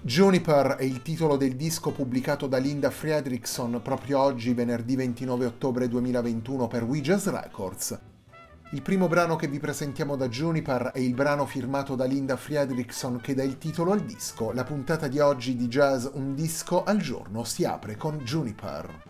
Juniper è il titolo del disco pubblicato da Linda Fredriksson proprio oggi, venerdì 29 ottobre 2021, per We Jazz Records. Il primo brano che vi presentiamo da Juniper è il brano firmato da Linda Fredriksson che dà il titolo al disco. La puntata di oggi di Jazz Un Disco al Giorno si apre con Juniper.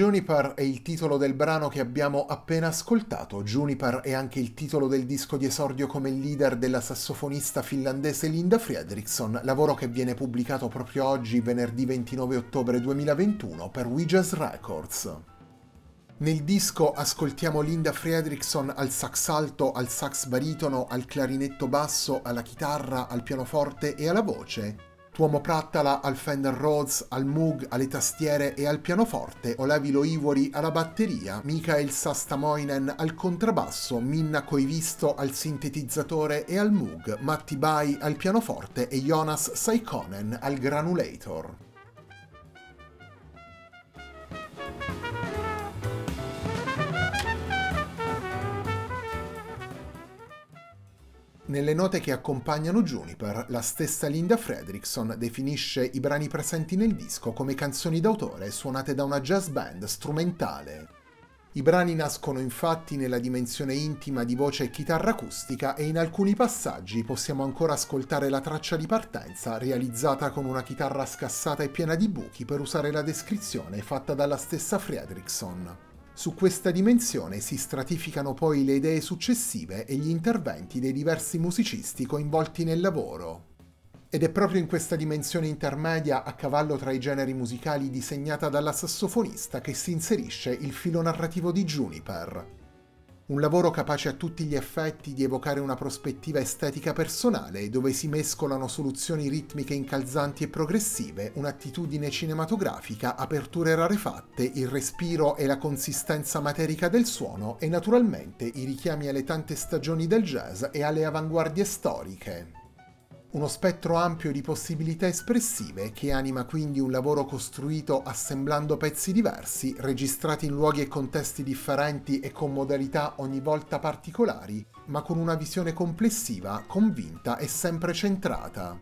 Juniper è il titolo del brano che abbiamo appena ascoltato. Juniper è anche il titolo del disco di esordio come leader della sassofonista finlandese Linda Fredriksson, lavoro che viene pubblicato proprio oggi, venerdì 29 ottobre 2021, per We Jazz Records. Nel disco ascoltiamo Linda Fredriksson al sax alto, al sax baritono, al clarinetto basso, alla chitarra, al pianoforte e alla voce. Tuomo Prattala al Fender Rhodes, al Moog, alle tastiere e al pianoforte, Olavi Loivori alla batteria, Mikael Sastamoinen al contrabbasso, Minna Koivisto al sintetizzatore e al Moog, Matti Bai al pianoforte e Jonas Saikonen al granulator. Nelle note che accompagnano Juniper, la stessa Linda Fredriksson definisce i brani presenti nel disco come canzoni d'autore suonate da una jazz band strumentale. I brani nascono infatti nella dimensione intima di voce e chitarra acustica e in alcuni passaggi possiamo ancora ascoltare la traccia di partenza realizzata con una chitarra scassata e piena di buchi per usare la descrizione fatta dalla stessa Fredriksson. Su questa dimensione si stratificano poi le idee successive e gli interventi dei diversi musicisti coinvolti nel lavoro. Ed è proprio in questa dimensione intermedia, a cavallo tra i generi musicali, disegnata dalla sassofonista, che si inserisce il filo narrativo di Juniper. Un lavoro capace a tutti gli effetti di evocare una prospettiva estetica personale, dove si mescolano soluzioni ritmiche incalzanti e progressive, un'attitudine cinematografica, aperture rarefatte, il respiro e la consistenza materica del suono e naturalmente i richiami alle tante stagioni del jazz e alle avanguardie storiche. Uno spettro ampio di possibilità espressive che anima quindi un lavoro costruito assemblando pezzi diversi, registrati in luoghi e contesti differenti e con modalità ogni volta particolari, ma con una visione complessiva, convinta e sempre centrata.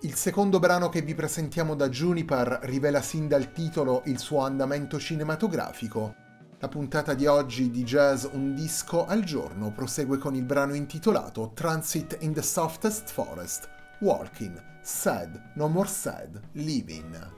Il secondo brano che vi presentiamo da Juniper rivela sin dal titolo il suo andamento cinematografico. La puntata di oggi di Jazz Un Disco al Giorno prosegue con il brano intitolato Transit in the softest forest walking sad no more sad leaving.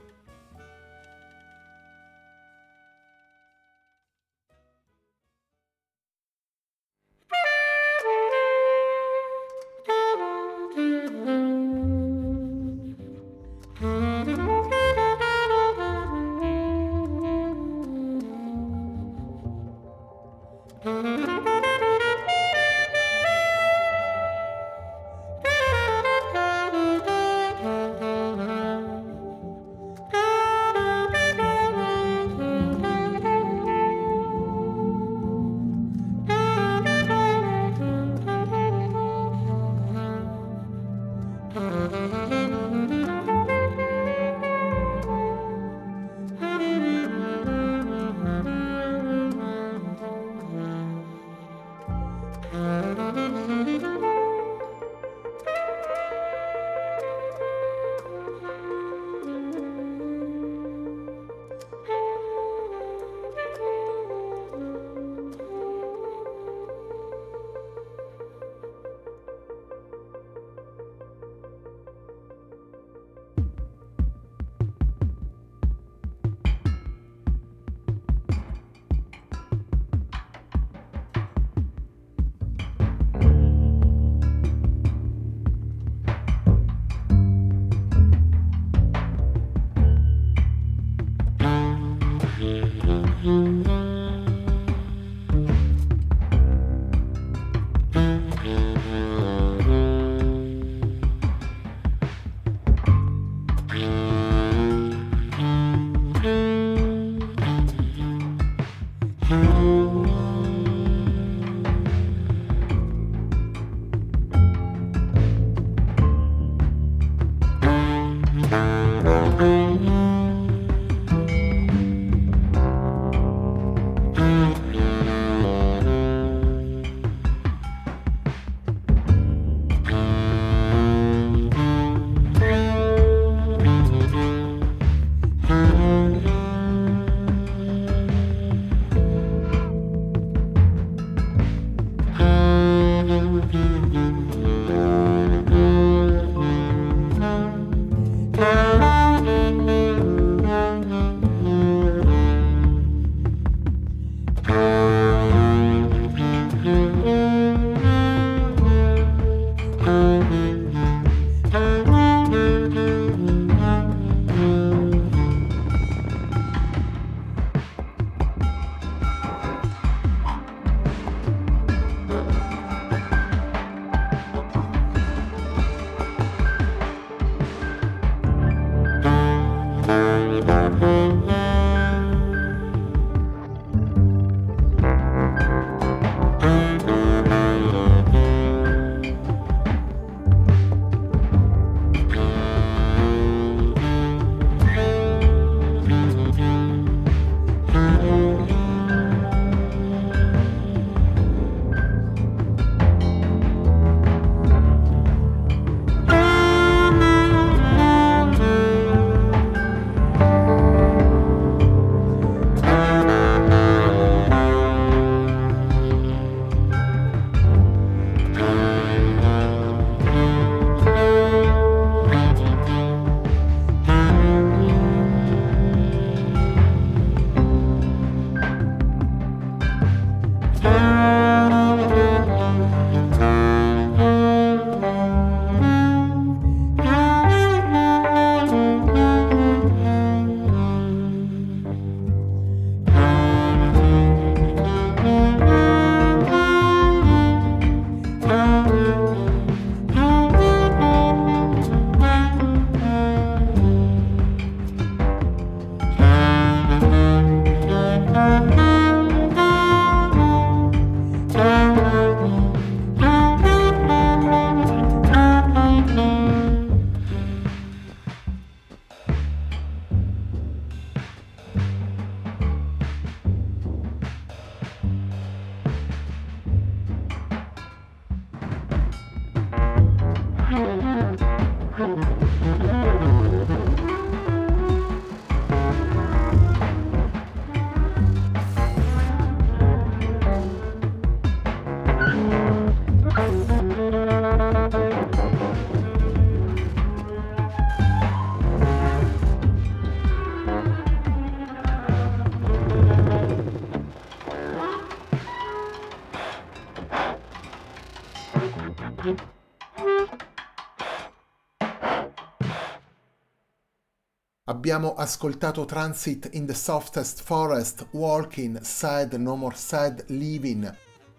Abbiamo ascoltato Transit in the softest forest walking sad no more sad leaving,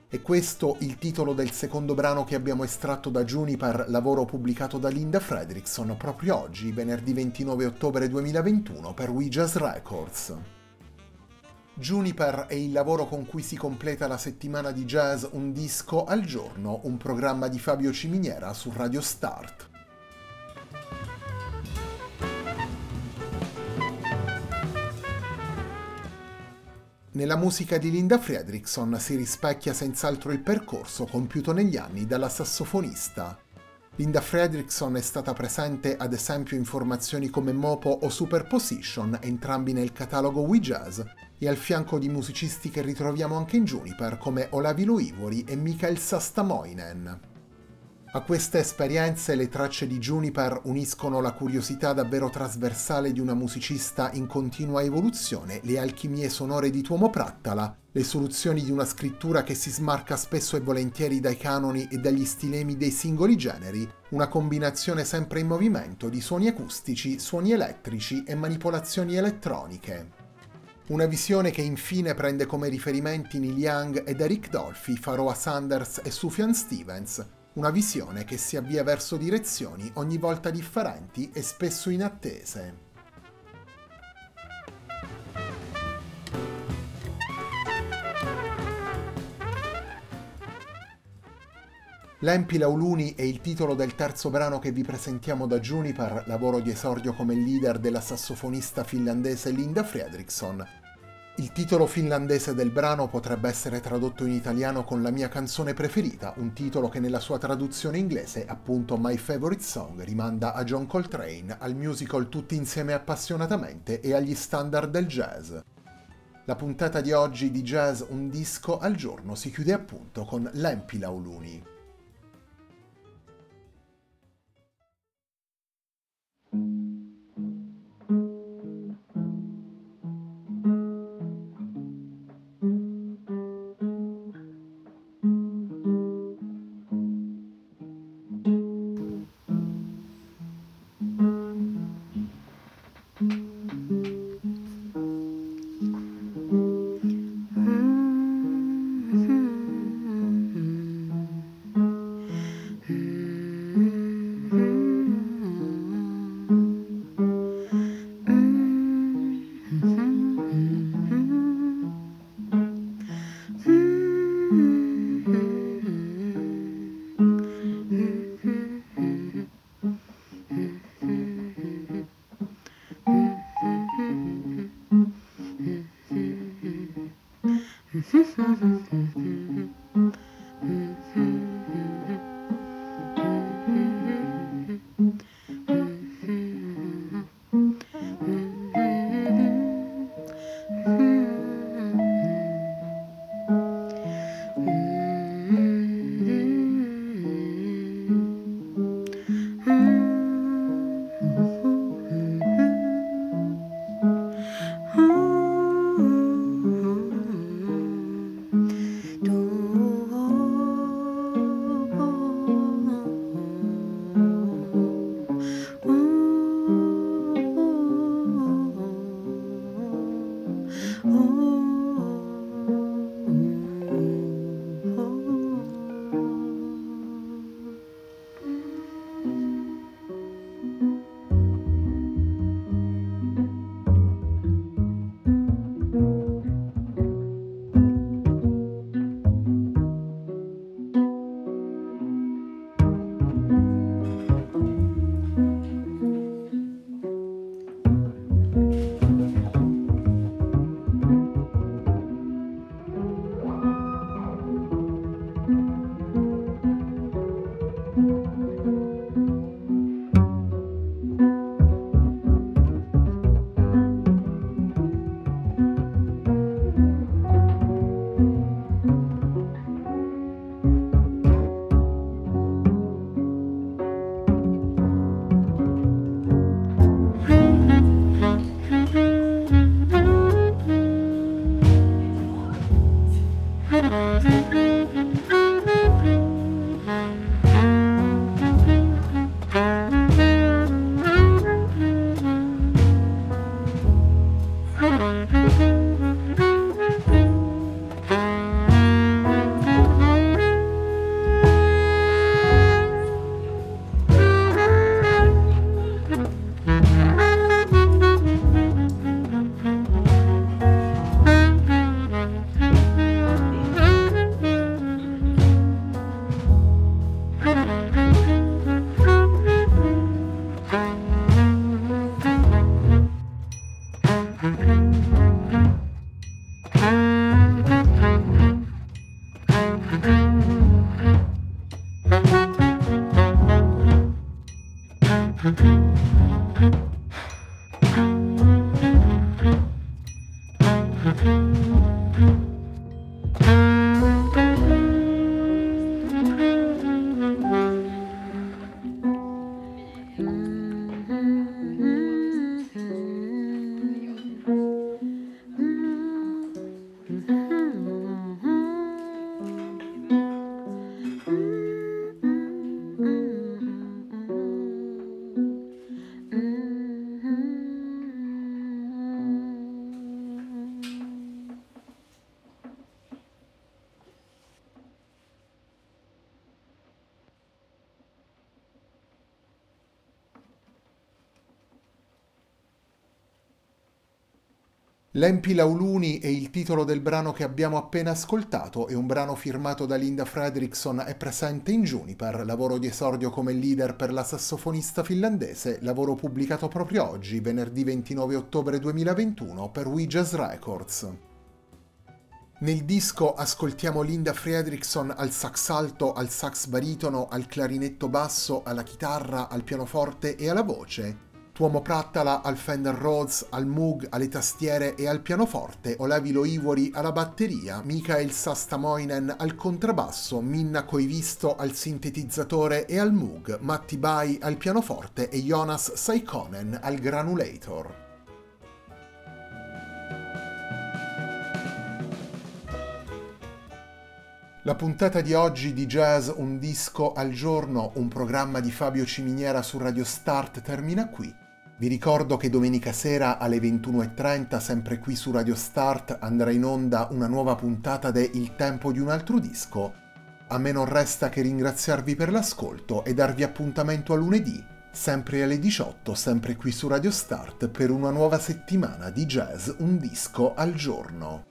e questo il titolo del secondo brano che abbiamo estratto da Juniper, lavoro pubblicato da Linda Fredriksson proprio oggi, venerdì 29 ottobre 2021 per We Jazz Records. Juniper è il lavoro con cui si completa la settimana di jazz Un disco al giorno, un programma di Fabio Ciminiera su Radio Start. Nella musica di Linda Fredriksson si rispecchia senz'altro il percorso compiuto negli anni dalla sassofonista. Linda Fredriksson è stata presente ad esempio in formazioni come Mopo o Superposition, entrambi nel catalogo We Jazz, e al fianco di musicisti che ritroviamo anche in Juniper come Olavi Louhivuori e Mikael Sastamoinen. A queste esperienze le tracce di Juniper uniscono la curiosità davvero trasversale di una musicista in continua evoluzione, le alchimie sonore di Tuomo Prattala, le soluzioni di una scrittura che si smarca spesso e volentieri dai canoni e dagli stilemi dei singoli generi, una combinazione sempre in movimento di suoni acustici, suoni elettrici e manipolazioni elettroniche. Una visione che infine prende come riferimenti Neil Young ed Eric Dolphy, Faroa Sanders e Sufian Stevens, una visione che si avvia verso direzioni ogni volta differenti e spesso inattese. Lempilauluni è il titolo del terzo brano che vi presentiamo da Juniper, lavoro di esordio come leader della sassofonista finlandese Linda Fredriksson. Il titolo finlandese del brano potrebbe essere tradotto in italiano con La mia canzone preferita, un titolo che nella sua traduzione inglese, appunto My Favorite Song, rimanda a John Coltrane, al musical Tutti insieme appassionatamente e agli standard del jazz. La puntata di oggi di Jazz Un disco al giorno si chiude appunto con Lempilauluni. Lempilauluni è il titolo del brano che abbiamo appena ascoltato, è un brano firmato da Linda Fredriksson e presente in Juniper, lavoro di esordio come leader per la sassofonista finlandese, lavoro pubblicato proprio oggi, venerdì 29 ottobre 2021, per We Jazz Records. Nel disco ascoltiamo Linda Fredriksson al sax alto, al sax baritono, al clarinetto basso, alla chitarra, al pianoforte e alla voce. Tuomo Prattala al Fender Rhodes, al Moog, alle tastiere e al pianoforte, Olavi Loivori alla batteria, Mikael Sastamoinen al contrabbasso, Minna Koivisto al sintetizzatore e al Moog, Matti Bai al pianoforte e Jonas Saikonen al granulator. La puntata di oggi di Jazz Un Disco al Giorno, un programma di Fabio Ciminiera su Radio Start, termina qui. Vi ricordo che domenica sera alle 21:30, sempre qui su Radio Start, andrà in onda una nuova puntata de Il Tempo di un Altro Disco. A me non resta che ringraziarvi per l'ascolto e darvi appuntamento a lunedì, sempre alle 18, sempre qui su Radio Start, per una nuova settimana di Jazz Un Disco al Giorno.